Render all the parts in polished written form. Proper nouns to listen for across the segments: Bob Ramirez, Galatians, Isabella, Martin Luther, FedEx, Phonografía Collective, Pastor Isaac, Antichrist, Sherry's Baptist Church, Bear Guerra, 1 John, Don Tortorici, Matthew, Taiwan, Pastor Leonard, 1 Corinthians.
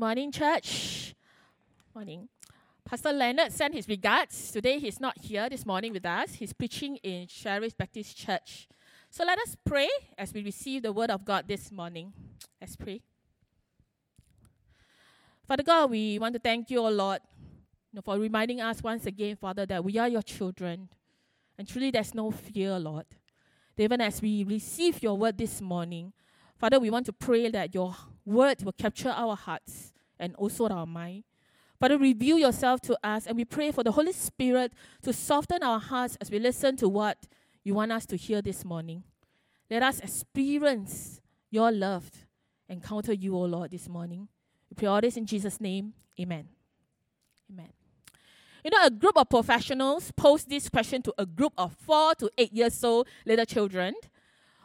Morning, church. Morning. Pastor Leonard sent his regards. Today he's not here this morning with us. He's preaching in Sherry's Baptist Church. So let us pray as we receive the word of God this morning. Let's pray. Father God, we want to thank you, O Lord, for reminding us once again, Father, that we are your children. And truly there's no fear, Lord. Even as we receive your word this morning, Father, we want to pray that your word will capture our hearts and also our mind. Father, reveal yourself to us, and we pray for the Holy Spirit to soften our hearts as we listen to what you want us to hear this morning. Let us experience your love, encounter you, O Lord, this morning. We pray all this in Jesus' name. Amen. Amen. A group of professionals posed this question to a group of 4 to 8 years old little children.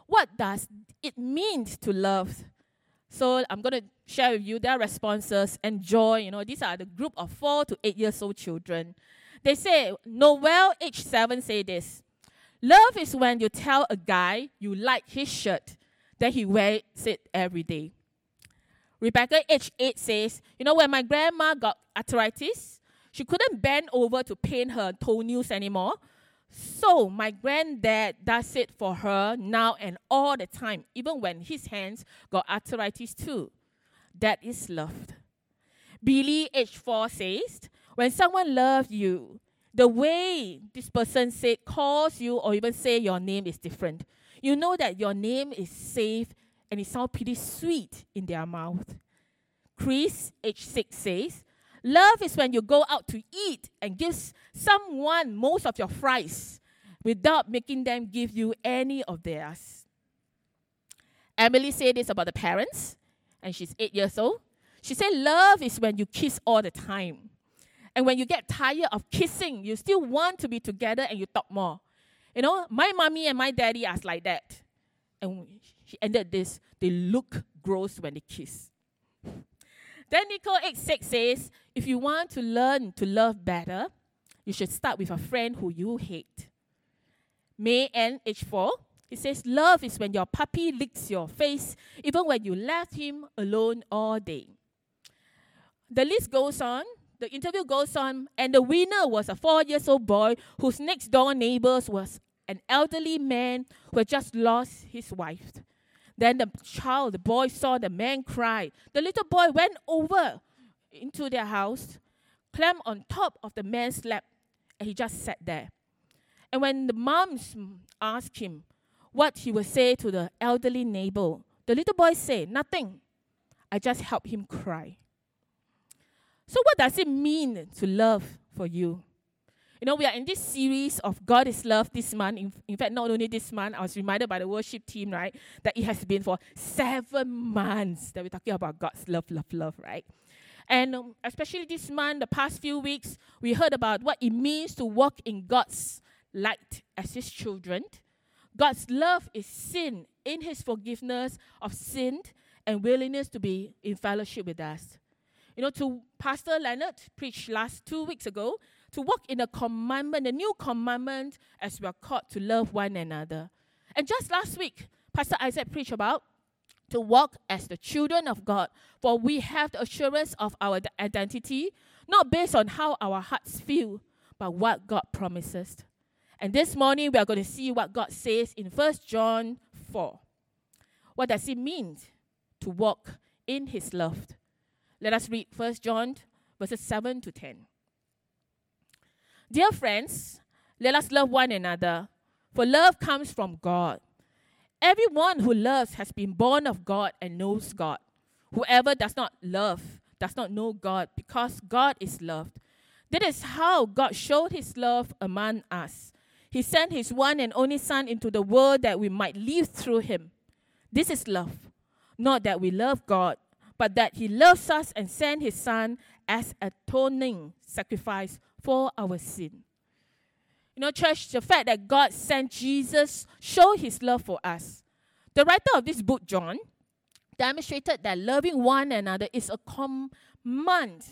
What does it mean to love? So I'm going to share with you their responses and joy. These are the group of 4 to 8 years old children. They say, Noel, age 7, say this. Love is when you tell a guy you like his shirt, that he wears it every day. Rebecca, age 8, says, when my grandma got arthritis, she couldn't bend over to paint her toenails anymore. So my granddad does it for her now and all the time, even when his hands got arthritis too. That is love. Billy, age 4, says, when someone loves you, the way this person calls you or even say your name is different. You know that your name is safe and it sounds pretty sweet in their mouth. Chris, age 6, says, love is when you go out to eat and give someone most of your fries without making them give you any of theirs. Emily said this about the parents, and she's 8 years old. She said, love is when you kiss all the time. And when you get tired of kissing, you still want to be together and you talk more. My mommy and my daddy are like that. And she ended this, they look gross when they kiss. Then Nicole 86 says, if you want to learn to love better, you should start with a friend who you hate. May N, age 4, it says, love is when your puppy licks your face, even when you left him alone all day. The list goes on, the interview goes on, and the winner was a 4-year-old boy whose next door neighbors was an elderly man who had just lost his wife. Then the boy saw the man cry. The little boy went over into their house, climbed on top of the man's lap, and he just sat there. And when the moms asked him what he would say to the elderly neighbor, the little boy said, nothing. I just helped him cry. So what does it mean to love for you? We are in this series of God is Love this month. In fact, not only this month, I was reminded by the worship team, right, that it has been for 7 months that we're talking about God's love, love, love, right? And especially this month, the past few weeks, we heard about what it means to walk in God's light as his children. God's love is seen in his forgiveness of sin and willingness to be in fellowship with us. To Pastor Leonard preached 2 weeks ago, to walk in a new commandment as we are called to love one another. And just last week, Pastor Isaac preached about to walk as the children of God, for we have the assurance of our identity, not based on how our hearts feel, but what God promises. And this morning, we are going to see what God says in 1 John 4. What does it mean to walk in his love? Let us read 1 John verses 7 to 10. Dear friends, let us love one another, for love comes from God. Everyone who loves has been born of God and knows God. Whoever does not love does not know God, because God is love. That is how God showed his love among us. He sent his one and only Son into the world that we might live through him. This is love, not that we love God, but that he loves us and sent his Son as atoning sacrifice for our sin. Church, the fact that God sent Jesus showed his love for us. The writer of this book, John, demonstrated that loving one another is a command.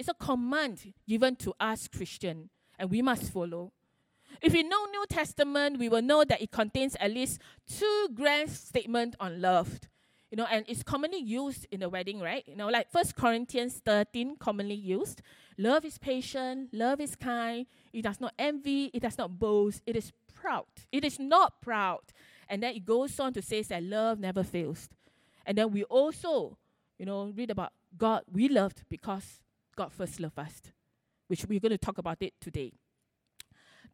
It's a command given to us Christians, and we must follow. If we know New Testament, we will know that it contains at least 2 grand statements on love. You know, and it's commonly used in a wedding, right? You know, like 1 Corinthians 13, commonly used. Love is patient, love is kind, it does not envy, it does not boast, it is proud. It is not proud. And then it goes on to say that love never fails. And then we also, you know, read about God we loved because God first loved us, which we're going to talk about it today.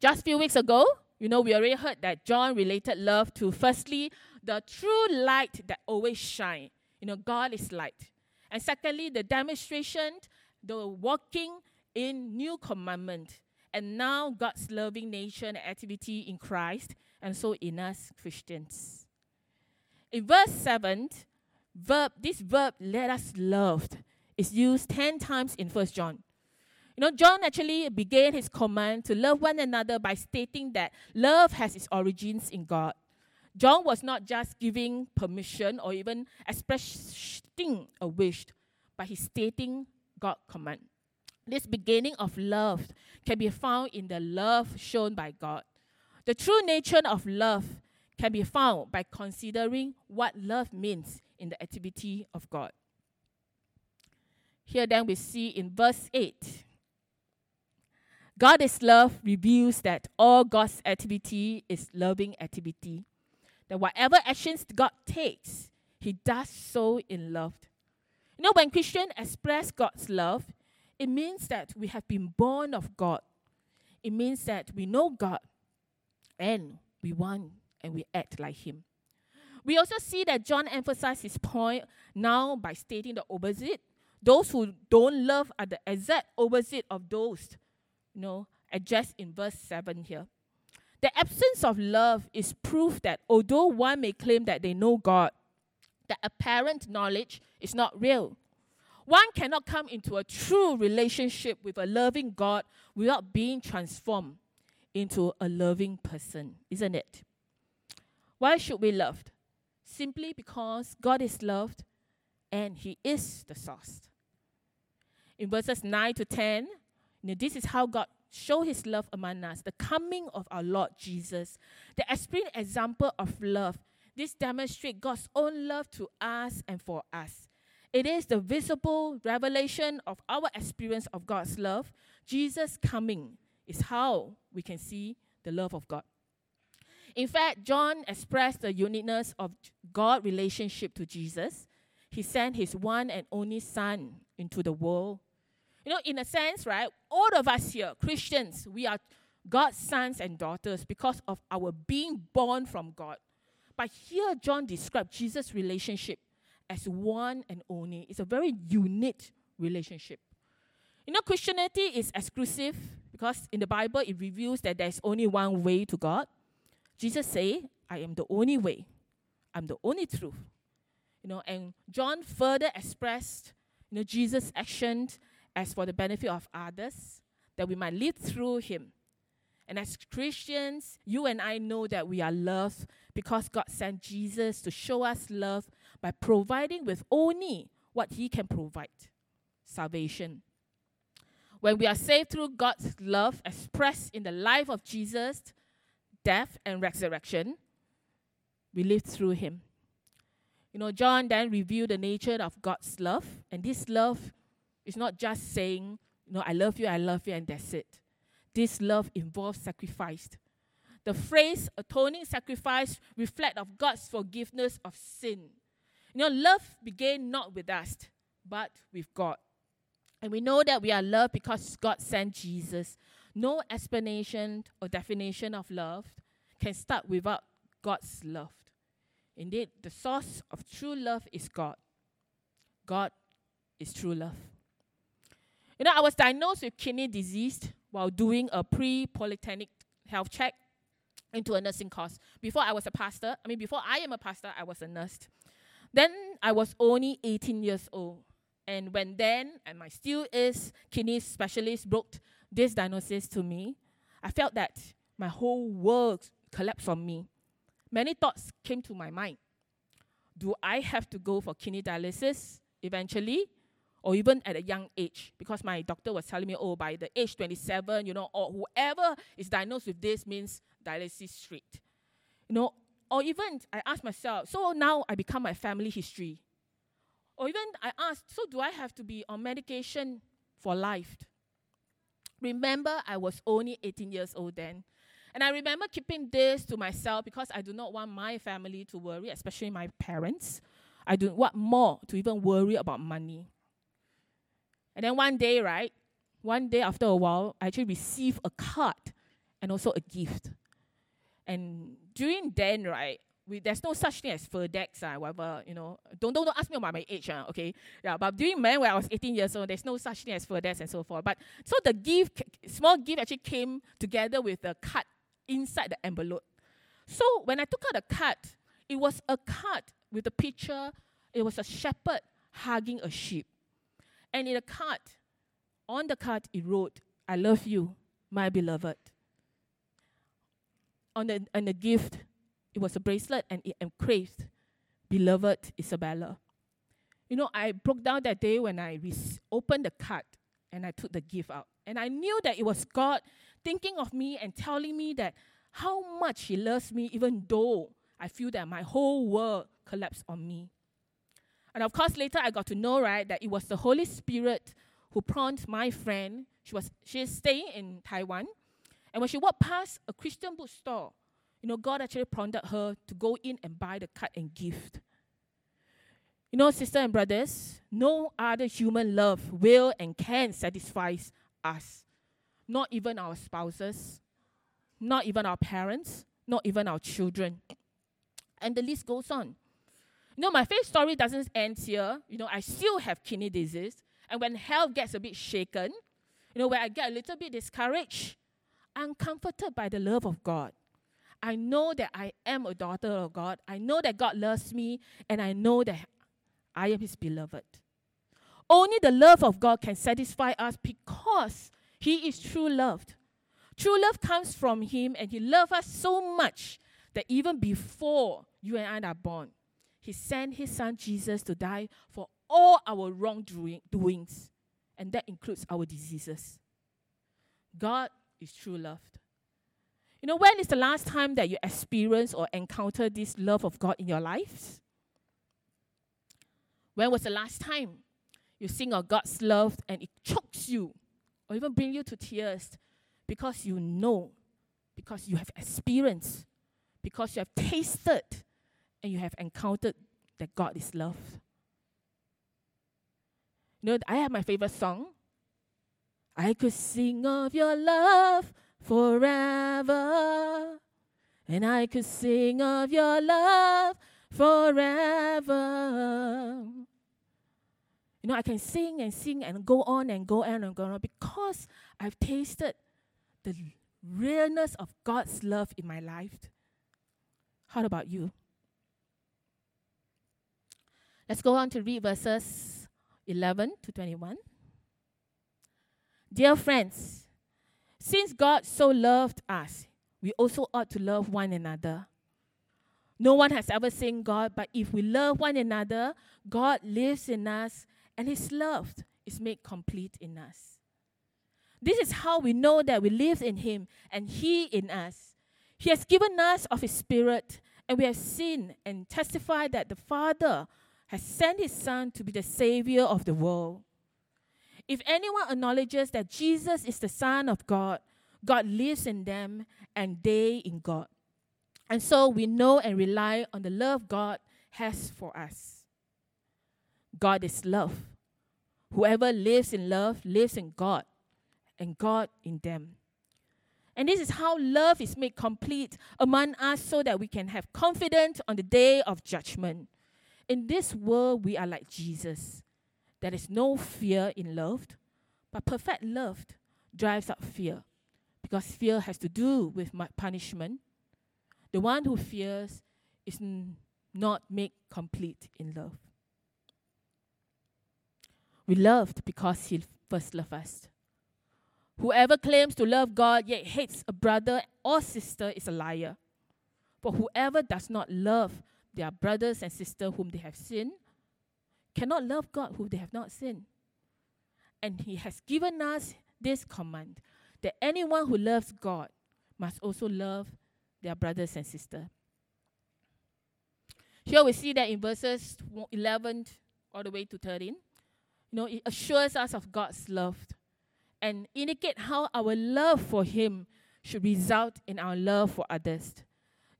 Just a few weeks ago, you know, we already heard that John related love to, firstly, the true light that always shines. You know, God is light. And secondly, the demonstration, the walking in new commandment. And now God's loving nature and activity in Christ, and so in us Christians. In verse 7, this verb, let us love, is used 10 times in 1 John. You know, John actually began his command to love one another by stating that love has its origins in God. John was not just giving permission or even expressing a wish, but he's stating God's command. This beginning of love can be found in the love shown by God. The true nature of love can be found by considering what love means in the activity of God. Here then we see in verse 8, God is love reveals that all God's activity is loving activity. That whatever actions God takes, he does so in love. You know, when Christians express God's love, it means that we have been born of God. It means that we know God and we want and we act like him. We also see that John emphasized his point now by stating the opposite. Those who don't love are the exact opposite of those, you know, addressed in verse 7 here. The absence of love is proof that although one may claim that they know God, the apparent knowledge is not real. One cannot come into a true relationship with a loving God without being transformed into a loving person, isn't it? Why should we love? Simply because God is loved and he is the source. In verses 9 to 10, you know, this is how God showed his love among us. The coming of our Lord Jesus, the extreme example of love. This demonstrates God's own love to us and for us. It is the visible revelation of our experience of God's love. Jesus' coming is how we can see the love of God. In fact, John expressed the uniqueness of God's relationship to Jesus. He sent his one and only son into the world. You know, in a sense, right, all of us here, Christians, we are God's sons and daughters because of our being born from God. But here John described Jesus' relationship as one and only. It's a very unique relationship. You know, Christianity is exclusive because in the Bible it reveals that there's only one way to God. Jesus said, I am the only way. I'm the only truth. You know, and John further expressed, you know, Jesus' action as for the benefit of others, that we might live through him. And as Christians, you and I know that we are loved because God sent Jesus to show us love by providing with only what he can provide, salvation. When we are saved through God's love expressed in the life of Jesus, death and resurrection, we live through him. You know, John then revealed the nature of God's love. And this love is not just saying, you know, I love you, and that's it. This love involves sacrifice. The phrase atoning sacrifice reflects of God's forgiveness of sin. You know, love began not with us, but with God. And we know that we are loved because God sent Jesus. No explanation or definition of love can start without God's love. Indeed, the source of true love is God. God is true love. You know, I was diagnosed with kidney disease while doing a pre-polytechnic health check into a nursing course. Before I am a pastor, I was a nurse. Then I was only 18 years old. And when then, and my still is, kidney specialist brought this diagnosis to me, I felt that my whole world collapsed on me. Many thoughts came to my mind. Do I have to go for kidney dialysis eventually, or even at a young age? Because my doctor was telling me, oh, by the age 27, you know, or whoever is diagnosed with this means dialysis straight. You know, Or even I ask myself, so now I become my family history. Or even I ask, so do I have to be on medication for life? Remember, I was only 18 years old then. And I remember keeping this to myself because I do not want my family to worry, especially my parents. I don't want more to even worry about money. And then one day after a while, I actually received a card and also a gift. And during then, there's no such thing as FedEx, whatever, you know. Don't ask me about my age, okay? Yeah, but during when I was 18 years old, there's no such thing as FedEx and so forth. But so the small gift actually came together with the card inside the envelope. So when I took out the card, it was a card with a picture. It was a shepherd hugging a sheep. And on the card, it wrote, "I love you, my beloved." On the gift, it was a bracelet and it engraved, "Beloved Isabella." You know, I broke down that day when I opened the card and I took the gift out. And I knew that it was God thinking of me and telling me that how much He loves me, even though I feel that my whole world collapsed on me. And of course, later I got to know, that it was the Holy Spirit who prompted my friend. She is staying in Taiwan. And when she walked past a Christian bookstore, God actually prompted her to go in and buy the card and gift. Sisters and brothers, no other human love will and can satisfy us. Not even our spouses, not even our parents, not even our children. And the list goes on. My faith story doesn't end here. I still have kidney disease. And when health gets a bit shaken, when I get a little bit discouraged, I'm comforted by the love of God. I know that I am a daughter of God. I know that God loves me, and I know that I am His beloved. Only the love of God can satisfy us because He is true love. True love comes from Him, and He loved us so much that even before you and I are born, He sent His Son Jesus to die for all our wrongdoings, and that includes our diseases. God is true love. When is the last time that you experienced or encountered this love of God in your lives? When was the last time you sing of God's love and it chokes you or even brings you to tears because you know, because you have experienced, because you have tasted and you have encountered that God is love? I have my favorite song. I could sing of your love forever. And I could sing of your love forever. I can sing and go on and go on and go on because I've tasted the realness of God's love in my life. How about you? Let's go on to read verses 11 to 21. Dear friends, since God so loved us, we also ought to love one another. No one has ever seen God, but if we love one another, God lives in us, and His love is made complete in us. This is how we know that we live in Him and He in us. He has given us of His Spirit, and we have seen and testified that the Father has sent His Son to be the Savior of the world. If anyone acknowledges that Jesus is the Son of God, God lives in them and they in God. And so we know and rely on the love God has for us. God is love. Whoever lives in love lives in God and God in them. And this is how love is made complete among us so that we can have confidence on the day of judgment. In this world, we are like Jesus. There is no fear in love, but perfect love drives out fear because fear has to do with punishment. The one who fears is not made complete in love. We loved because He first loved us. Whoever claims to love God yet hates a brother or sister is a liar. For whoever does not love their brothers and sisters whom they have seen cannot love God whom they have not seen. And He has given us this command, that anyone who loves God must also love their brothers and sisters. Here we see that in verses 11 all the way to 13. It assures us of God's love and indicate how our love for him should result in our love for others.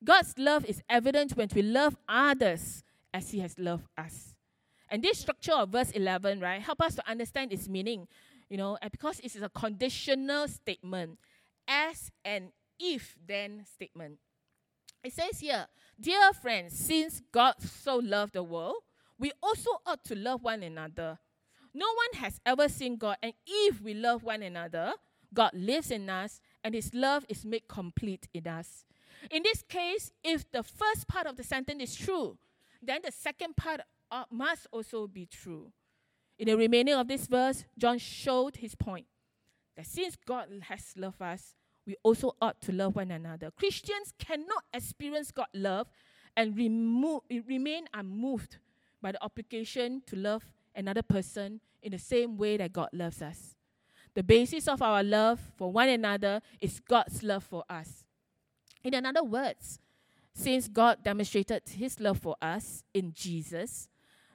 God's love is evident when we love others as he has loved us. And this structure of verse 11, right, help us to understand its meaning, and because it is a conditional statement, as an if-then statement. It says here, dear friends, since God so loved the world, we also ought to love one another. No one has ever seen God, and if we love one another, God lives in us, and his love is made complete in us. In this case, if the first part of the sentence is true, then the second part must also be true. In the remaining of this verse, John showed his point, that since God has loved us, we also ought to love one another. Christians cannot experience God's love and remain unmoved by the obligation to love another person in the same way that God loves us. The basis of our love for one another is God's love for us. In another words, since God demonstrated his love for us in Jesus,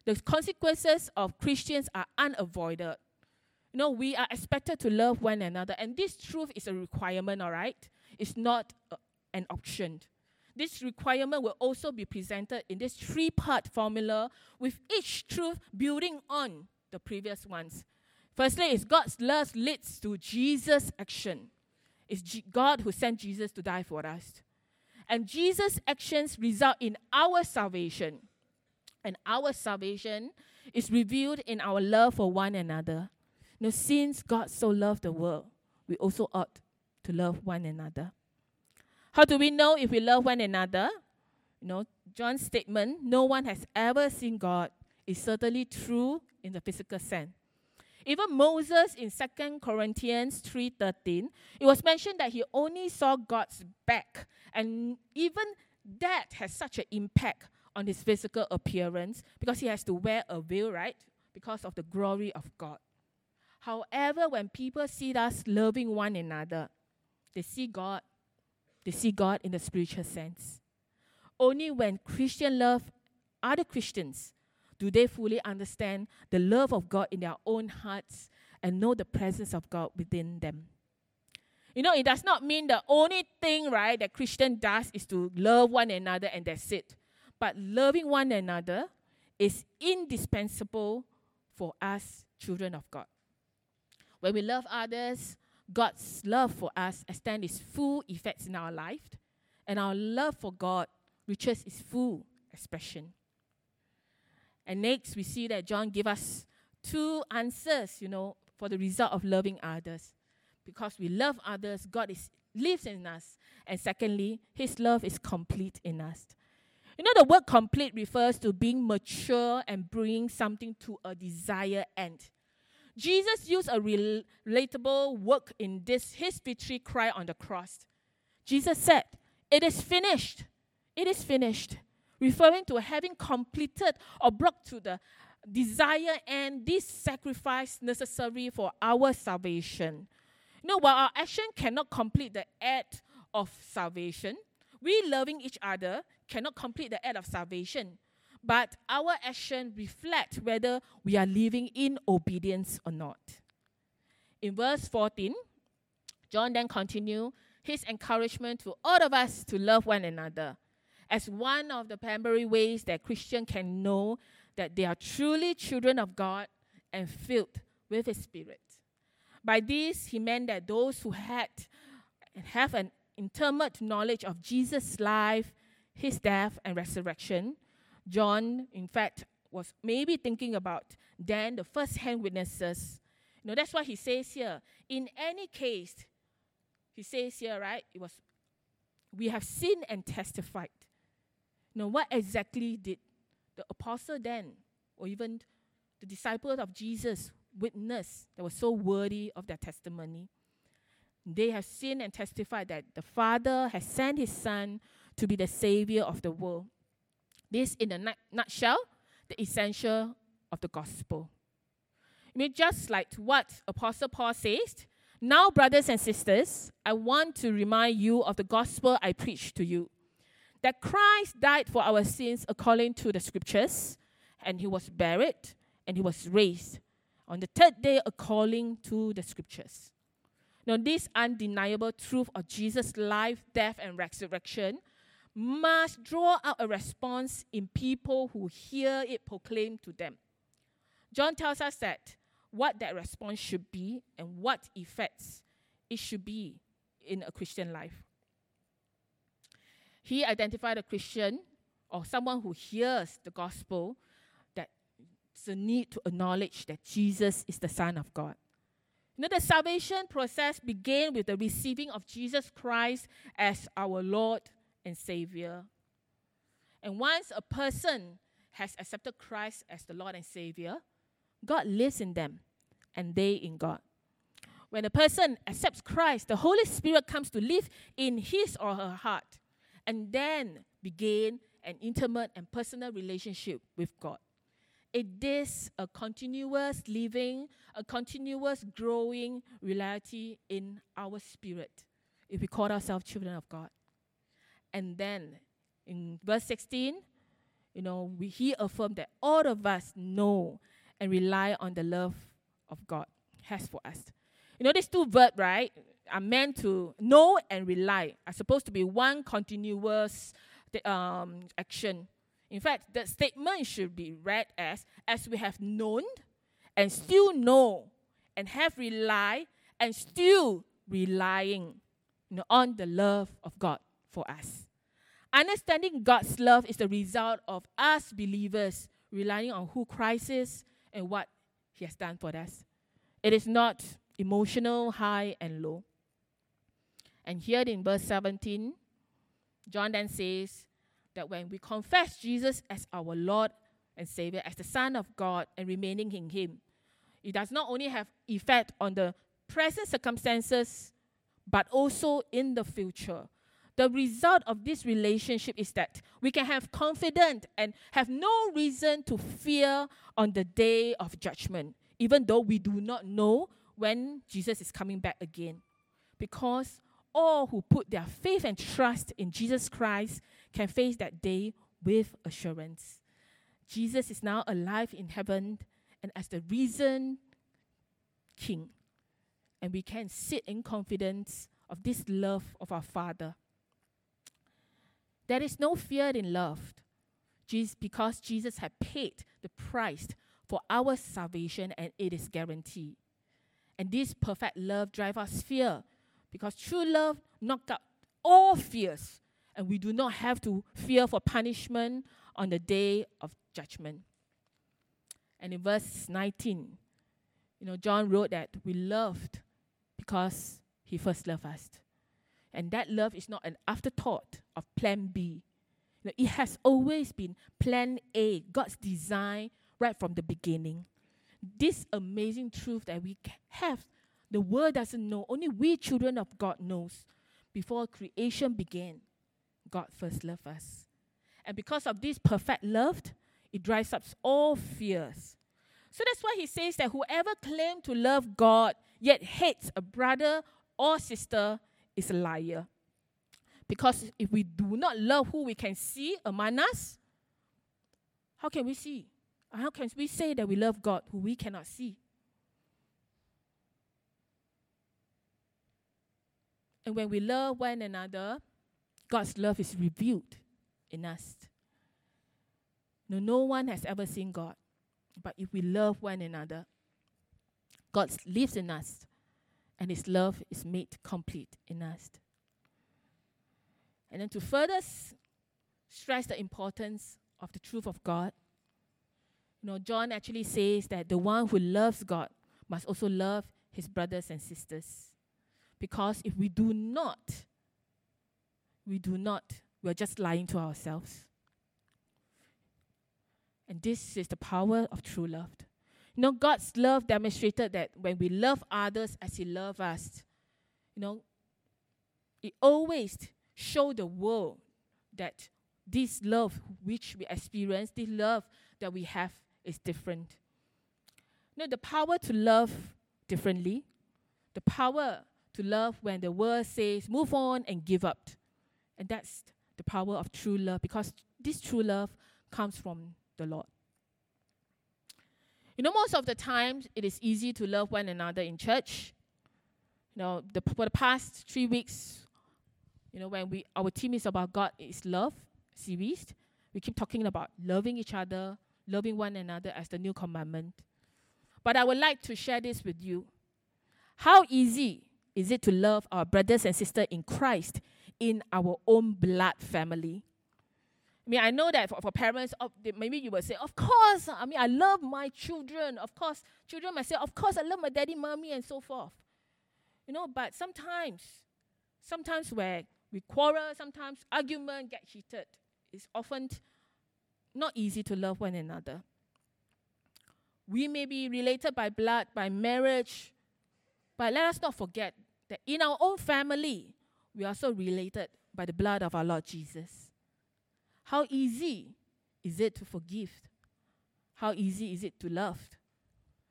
the consequences of Christians are unavoidable. We are expected to love one another, and this truth is a requirement, all right? It's not an option. This requirement will also be presented in this three-part formula, with each truth building on the previous ones. Firstly, is God's love leads to Jesus' action. It's God who sent Jesus to die for us. And Jesus' actions result in our salvation. And our salvation is revealed in our love for one another. Since God so loved the world, we also ought to love one another. How do we know if we love one another? John's statement, no one has ever seen God, is certainly true in the physical sense. Even Moses in 2 Corinthians 3:13, it was mentioned that he only saw God's back, and even that has such an impact on his physical appearance because he has to wear a veil, right? Because of the glory of God. However, when people see us loving one another, they see God in the spiritual sense. Only when Christians love other Christians do they fully understand the love of God in their own hearts and know the presence of God within them. It does not mean the only thing, right, that Christian does is to love one another and that's it. But loving one another is indispensable for us, children of God. When we love others, God's love for us extends its full effects in our life, and our love for God reaches its full expression. And next, we see that John gives us two answers, for the result of loving others. Because we love others, God lives in us. And secondly, his love is complete in us. The word complete refers to being mature and bringing something to a desired end. Jesus used a relatable work in this his victory cry on the cross. Jesus said, "It is finished. It is finished," referring to having completed or brought to the desired end this sacrifice necessary for our salvation. While our action cannot complete the act of salvation, we loving each other cannot complete the act of salvation. But our action reflects whether we are living in obedience or not. In verse 14, John then continues his encouragement to all of us to love one another as one of the primary ways that Christians can know that they are truly children of God and filled with his Spirit. By this, he meant that those who have an intimate knowledge of Jesus' life, his death, and resurrection. John, in fact, was maybe thinking about then the first-hand witnesses. That's why he says here, in any case, he says here, right, it was, we have seen and testified. What exactly did the apostle then, or even the disciples of Jesus, witness that was so worthy of their testimony? They have seen and testified that the Father has sent his Son to be the Savior of the world. This, in a nutshell, the essential of the gospel. Just like what Apostle Paul says, "Now, brothers and sisters, I want to remind you of the gospel I preached to you. that Christ died for our sins according to the scriptures, and he was buried, and he was raised on the third day according to the scriptures. Now, this undeniable truth of Jesus' life, death, and resurrection must draw out a response in people who hear it proclaimed to them. John tells us that what that response should be and what effects it should be in a Christian life. He identified a Christian or someone who hears the gospel that the need to acknowledge that Jesus is the Son of God. You know, the salvation process began with the receiving of Jesus Christ as our Lord and Savior. And once a person has accepted Christ as the Lord and Savior, God lives in them and they in God. When a person accepts Christ, the Holy Spirit comes to live in his or her heart and then begin an intimate and personal relationship with God. It is a continuous living, a continuous growing reality in our spirit if we call ourselves children of God. And then in verse 16, he affirmed that all of us know and rely on the love of God has for us. You know, these two verbs, right, are meant to know and rely, are supposed to be one continuous action. In fact, the statement should be read as we have known and still know and have relied and still relying on the love of God for us. Understanding God's love is the result of us believers relying on who Christ is and what he has done for us. It is not emotional, high and low. And here in verse 17, John then says that when we confess Jesus as our Lord and Savior, as the Son of God and remaining in him, it does not only have effect on the present circumstances, but also in the future. The result of this relationship is that we can have confidence and have no reason to fear on the day of judgment, even though we do not know when Jesus is coming back again. Because all who put their faith and trust in Jesus Christ can face that day with assurance. Jesus is now alive in heaven and as the risen King. And we can sit in confidence of this love of our Father. There is no fear in love, because Jesus had paid the price for our salvation and it is guaranteed. And this perfect love drives out fear, because true love knocks out all fears and we do not have to fear for punishment on the day of judgment. And in verse 19, John wrote that we loved because he first loved us. And that love is not an afterthought of plan B. It has always been plan A, God's design right from the beginning. This amazing truth that we have, the world doesn't know. Only we children of God knows. Before creation began, God first loved us. And because of this perfect love, it drives up all fears. So that's why he says that whoever claims to love God yet hates a brother or sister is a liar. Because if we do not love who we can see among us, how can we see? How can we say that we love God who we cannot see? And when we love one another, God's love is revealed in us. No one has ever seen God. But if we love one another, God lives in us and his love is made complete in us. And then to further stress the importance of the truth of God, John actually says that the one who loves God must also love his brothers and sisters. Because if we do not, we're just lying to ourselves. And this is the power of true love. God's love demonstrated that when we love others as he loved us, it always shows the world that this love which we experience, this love that we have is different. The power to love differently, the power to love when the world says, move on and give up. And that's the power of true love, because this true love comes from the Lord. You know, most of the times, it is easy to love one another in church. You know, for the past 3 weeks, you know, when our team is about God is Love series, we keep talking about loving each other, loving one another as the new commandment. But I would like to share this with you. How easy is it to love our brothers and sisters in Christ in our own blood family? I mean, I know that for parents, maybe you will say, of course, I mean, I love my children. Of course, children might say, of course, I love my daddy, mommy, and so forth. You know, but sometimes where we quarrel, sometimes argument get heated. It's often not easy to love one another. We may be related by blood, by marriage, but let us not forget that in our own family, we are also related by the blood of our Lord Jesus. How easy is it to forgive? How easy is it to love?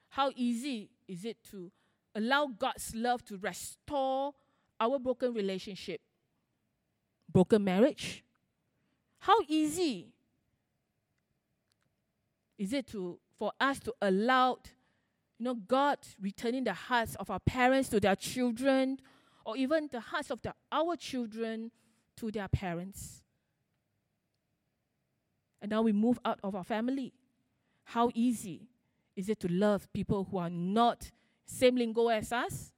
How easy is it to allow God's love to restore our broken relationship, broken marriage? How easy is it for us to allow, you know, God returning the hearts of our parents to their children, or even the hearts of our children to their parents? And now we move out of our family. How easy is it to love people who are not same lingo as us,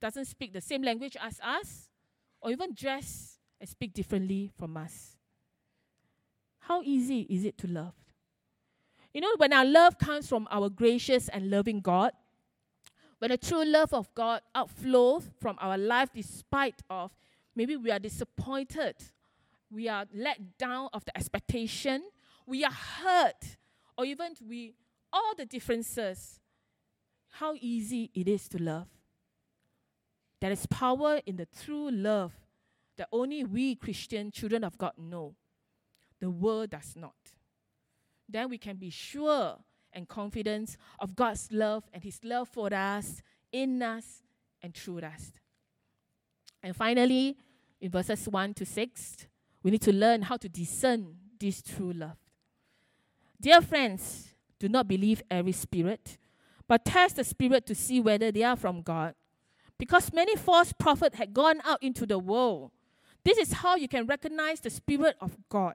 doesn't speak the same language as us, or even dress and speak differently from us? How easy is it to love? You know, when our love comes from our gracious and loving God, when the true love of God outflows from our life despite of maybe we are disappointed, we are let down of the expectation, we are hurt, or even all the differences, how easy it is to love. There is power in the true love that only we Christian children of God know. The world does not. Then we can be sure and confident of God's love and His love for us, in us, and through us. And finally, in verses 1-6, we need to learn how to discern this true love. Dear friends, do not believe every spirit, but test the spirit to see whether they are from God, because many false prophets had gone out into the world. This is how you can recognize the Spirit of God.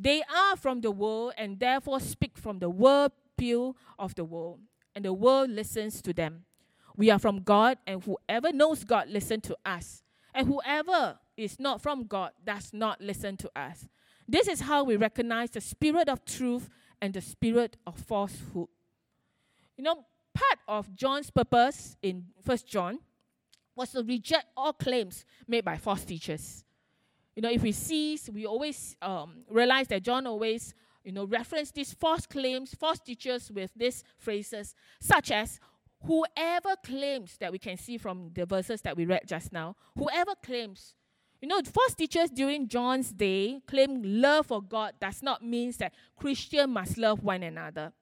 They are from the world and therefore speak from the worldview of the world, and the world listens to them. We are from God, and whoever knows God listens to us, and whoever is not from God does not listen to us. This is how we recognize the spirit of truth and the spirit of falsehood. You know, part of John's purpose in 1 John was to reject all claims made by false teachers. You know, if we always realize that John always, you know, referenced these false claims, false teachers with these phrases, such as, whoever claims, that we can see from the verses that we read just now, whoever claims. You know, false teachers during John's day claimed love for God does not mean that Christians must love one another.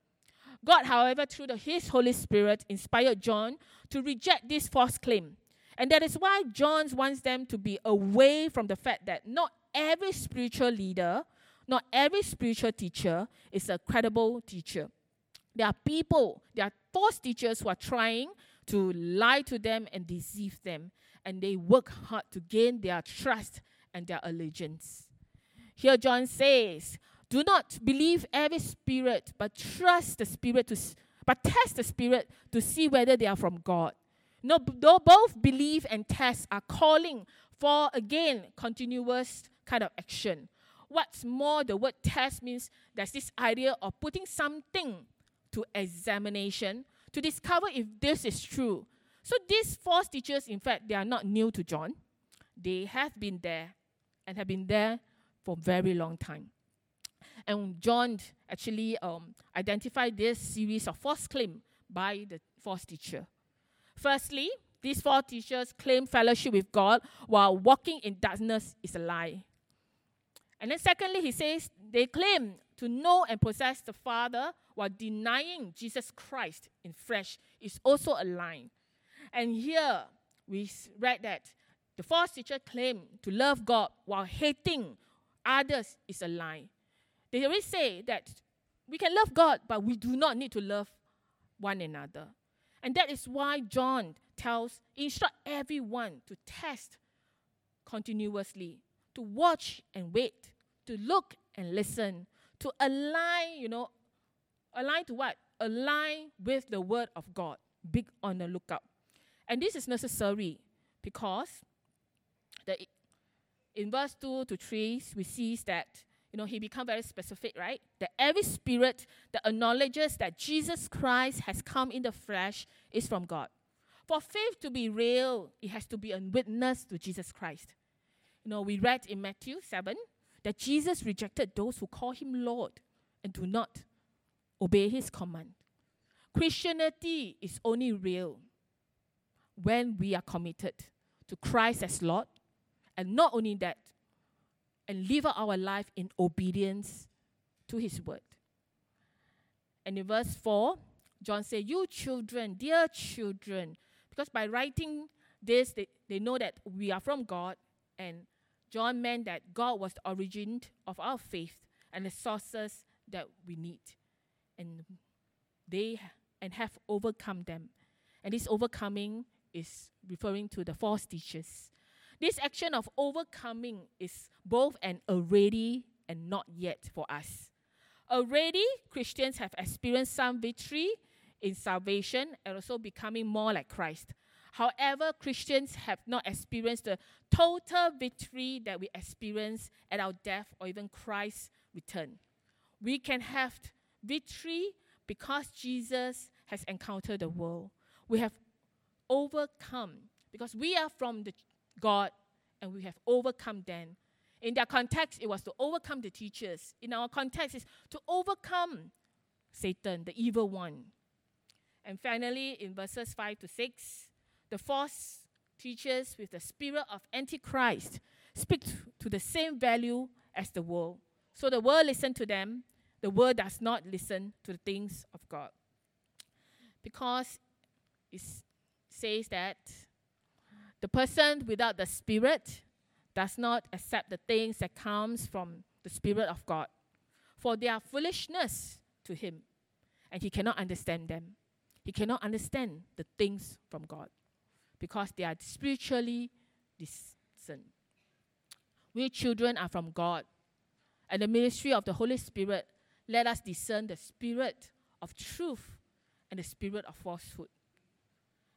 God, however, through His Holy Spirit, inspired John to reject this false claim. And that is why John wants them to be away from the fact that not every spiritual leader, not every spiritual teacher is a credible teacher. There are false teachers who are trying to lie to them and deceive them, and they work hard to gain their trust and their allegiance. Here John says, do not believe every spirit, but test the spirit to see whether they are from God. No, both believe and test are calling for, again, continuous kind of action. What's more, the word test means there's this idea of putting something to examination to discover if this is true. So these false teachers, in fact, they are not new to John. They have been there for a very long time. And John actually identified this series of false claims by the false teacher. Firstly, these false teachers claim fellowship with God while walking in darkness is a lie. And then secondly, he says they claim to know and possess the Father while denying Jesus Christ in flesh is also a lie. And here we read that the false teacher claim to love God while hating others is a lie. They always say that we can love God, but we do not need to love one another. And that is why John instruct everyone to test continuously, to watch and wait, to look and listen, to align, align to what? Align with the word of God, big on the lookout. And this is necessary because in verse 2 to 3, we see that, he become very specific, right? That every spirit that acknowledges that Jesus Christ has come in the flesh is from God. For faith to be real, it has to be a witness to Jesus Christ. We read in Matthew 7 that Jesus rejected those who call him Lord and do not obey his command. Christianity is only real when we are committed to Christ as Lord, and not only that, and live out our life in obedience to his word. And in verse 4, John said, "You children, dear children," because by writing this, they know that we are from God, and John meant that God was the origin of our faith and the sources that we need, and have overcome them. And this overcoming is referring to the false teachers. This action of overcoming is both an already and not yet for us. Already, Christians have experienced some victory in salvation and also becoming more like Christ. However, Christians have not experienced the total victory that we experience at our death or even Christ's return. We can have victory because Jesus has encountered the world. We have overcome because we are from the God, and we have overcome them. In their context, it was to overcome the teachers. In our context, it's to overcome Satan, the evil one. And finally, in verses 5 to 6, the false teachers with the spirit of Antichrist speak to the same value as the world. So the world listens to them. The world does not listen to the things of God. Because it says that the person without the Spirit does not accept the things that comes from the Spirit of God, for they are foolishness to him, and he cannot understand them. He cannot understand the things from God because they are spiritually discerned. We children are from God, and the ministry of the Holy Spirit let us discern the spirit of truth and the spirit of falsehood.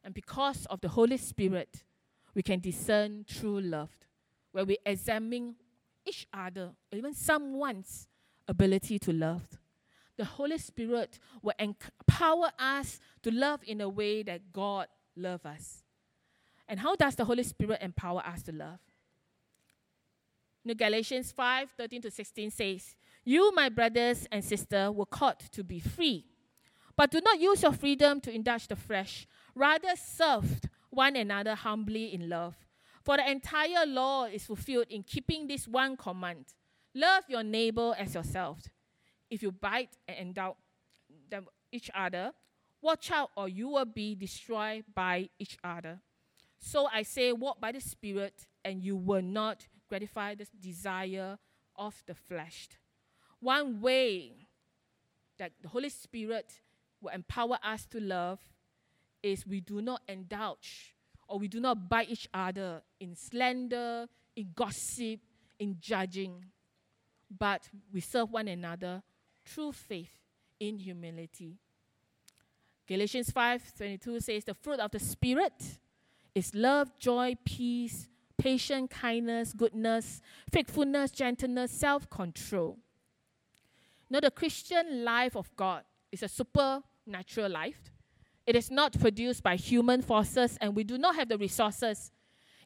And because of the Holy Spirit, we can discern true love, where we examine each other, or even someone's ability to love. The Holy Spirit will empower us to love in a way that God loves us. And how does the Holy Spirit empower us to love? Galatians 5:13 to 16 says, "You, my brothers and sisters, were called to be free, but do not use your freedom to indulge the flesh. Rather serve one another humbly in love. For the entire law is fulfilled in keeping this one command: love your neighbor as yourself. If you bite and endanger each other, watch out or you will be destroyed by each other. So I say, walk by the Spirit, and you will not gratify the desire of the flesh." One way that the Holy Spirit will empower us to love is we do not indulge or we do not bite each other in slander, in gossip, in judging, but we serve one another through faith in humility. Galatians 5:22 says, "The fruit of the Spirit is love, joy, peace, patience, kindness, goodness, faithfulness, gentleness, self-control." The Christian life of God is a supernatural life. It is not produced by human forces, and we do not have the resources.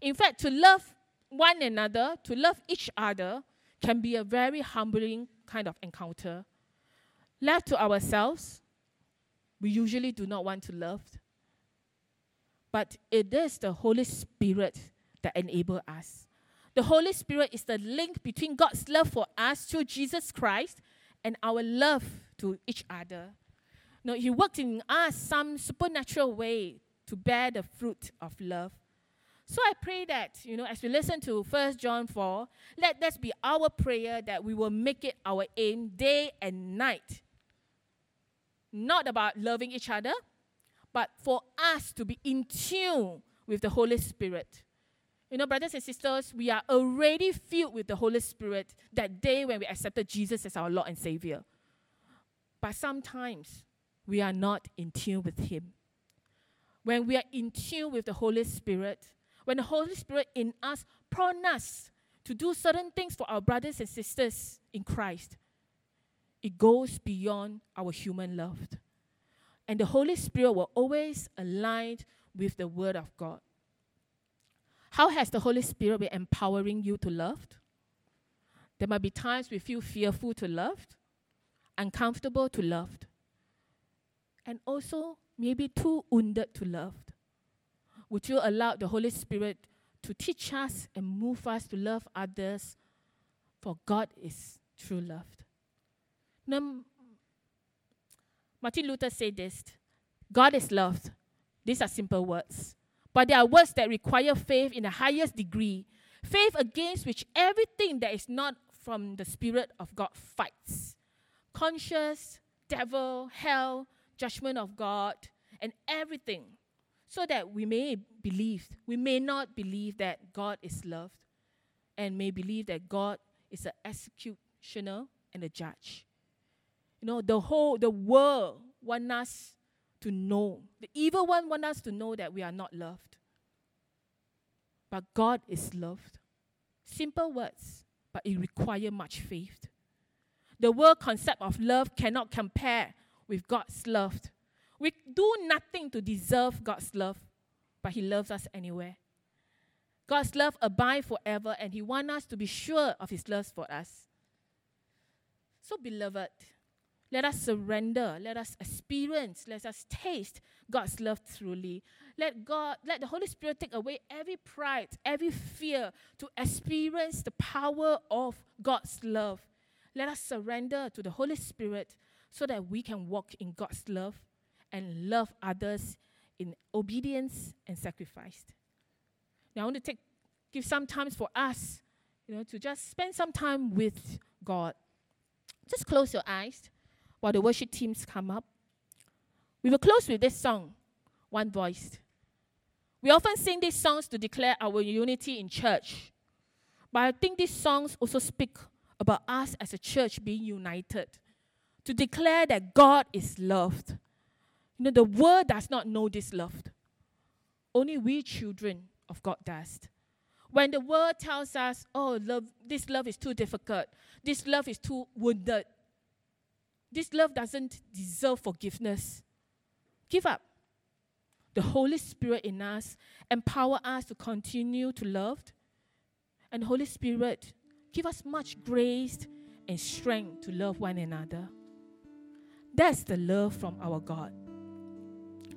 In fact, to love one another, to love each other, can be a very humbling kind of encounter. Left to ourselves, we usually do not want to love. But it is the Holy Spirit that enables us. The Holy Spirit is the link between God's love for us through Jesus Christ and our love to each other. Now, He worked in us some supernatural way to bear the fruit of love. So I pray that, as we listen to 1 John 4, let that be our prayer, that we will make it our aim day and night. Not about loving each other, but for us to be in tune with the Holy Spirit. Brothers and sisters, we are already filled with the Holy Spirit that day when we accepted Jesus as our Lord and Savior. But sometimes we are not in tune with Him. When we are in tune with the Holy Spirit, when the Holy Spirit in us prompts us to do certain things for our brothers and sisters in Christ, it goes beyond our human love. And the Holy Spirit will always align with the Word of God. How has the Holy Spirit been empowering you to love? There might be times we feel fearful to love, uncomfortable to love, and also maybe too wounded to love. Would you allow the Holy Spirit to teach us and move us to love others? For God is true love. Martin Luther said this, God is love. These are simple words. But they are words that require faith in the highest degree. Faith against which everything that is not from the Spirit of God fights. Conscience, devil, hell, judgment of God, and everything. So that we may believe, we may not believe that God is love, and may believe that God is an executioner and a judge. The world wants us to know. The evil one wants us to know that we are not loved. But God is loved. Simple words, but it requires much faith. The world concept of love cannot compare with God's love. We do nothing to deserve God's love, but He loves us anyway. God's love abides forever, and He wants us to be sure of His love for us. So, beloved, let us surrender, let us experience, let us taste God's love truly. Let the Holy Spirit take away every pride, every fear to experience the power of God's love. Let us surrender to the Holy Spirit so that we can walk in God's love and love others in obedience and sacrifice. Now, I want to give some time for us, to just spend some time with God. Just close your eyes while the worship teams come up. We will close with this song, One Voice. We often sing these songs to declare our unity in church, but I think these songs also speak about us as a church being united, to declare that God is loved. The world does not know this love. Only we children of God does. When the world tells us, this love is too difficult, this love is too wounded, this love doesn't deserve forgiveness, give up. The Holy Spirit in us empowers us to continue to love. And Holy Spirit, give us much grace and strength to love one another. That's the love from our God.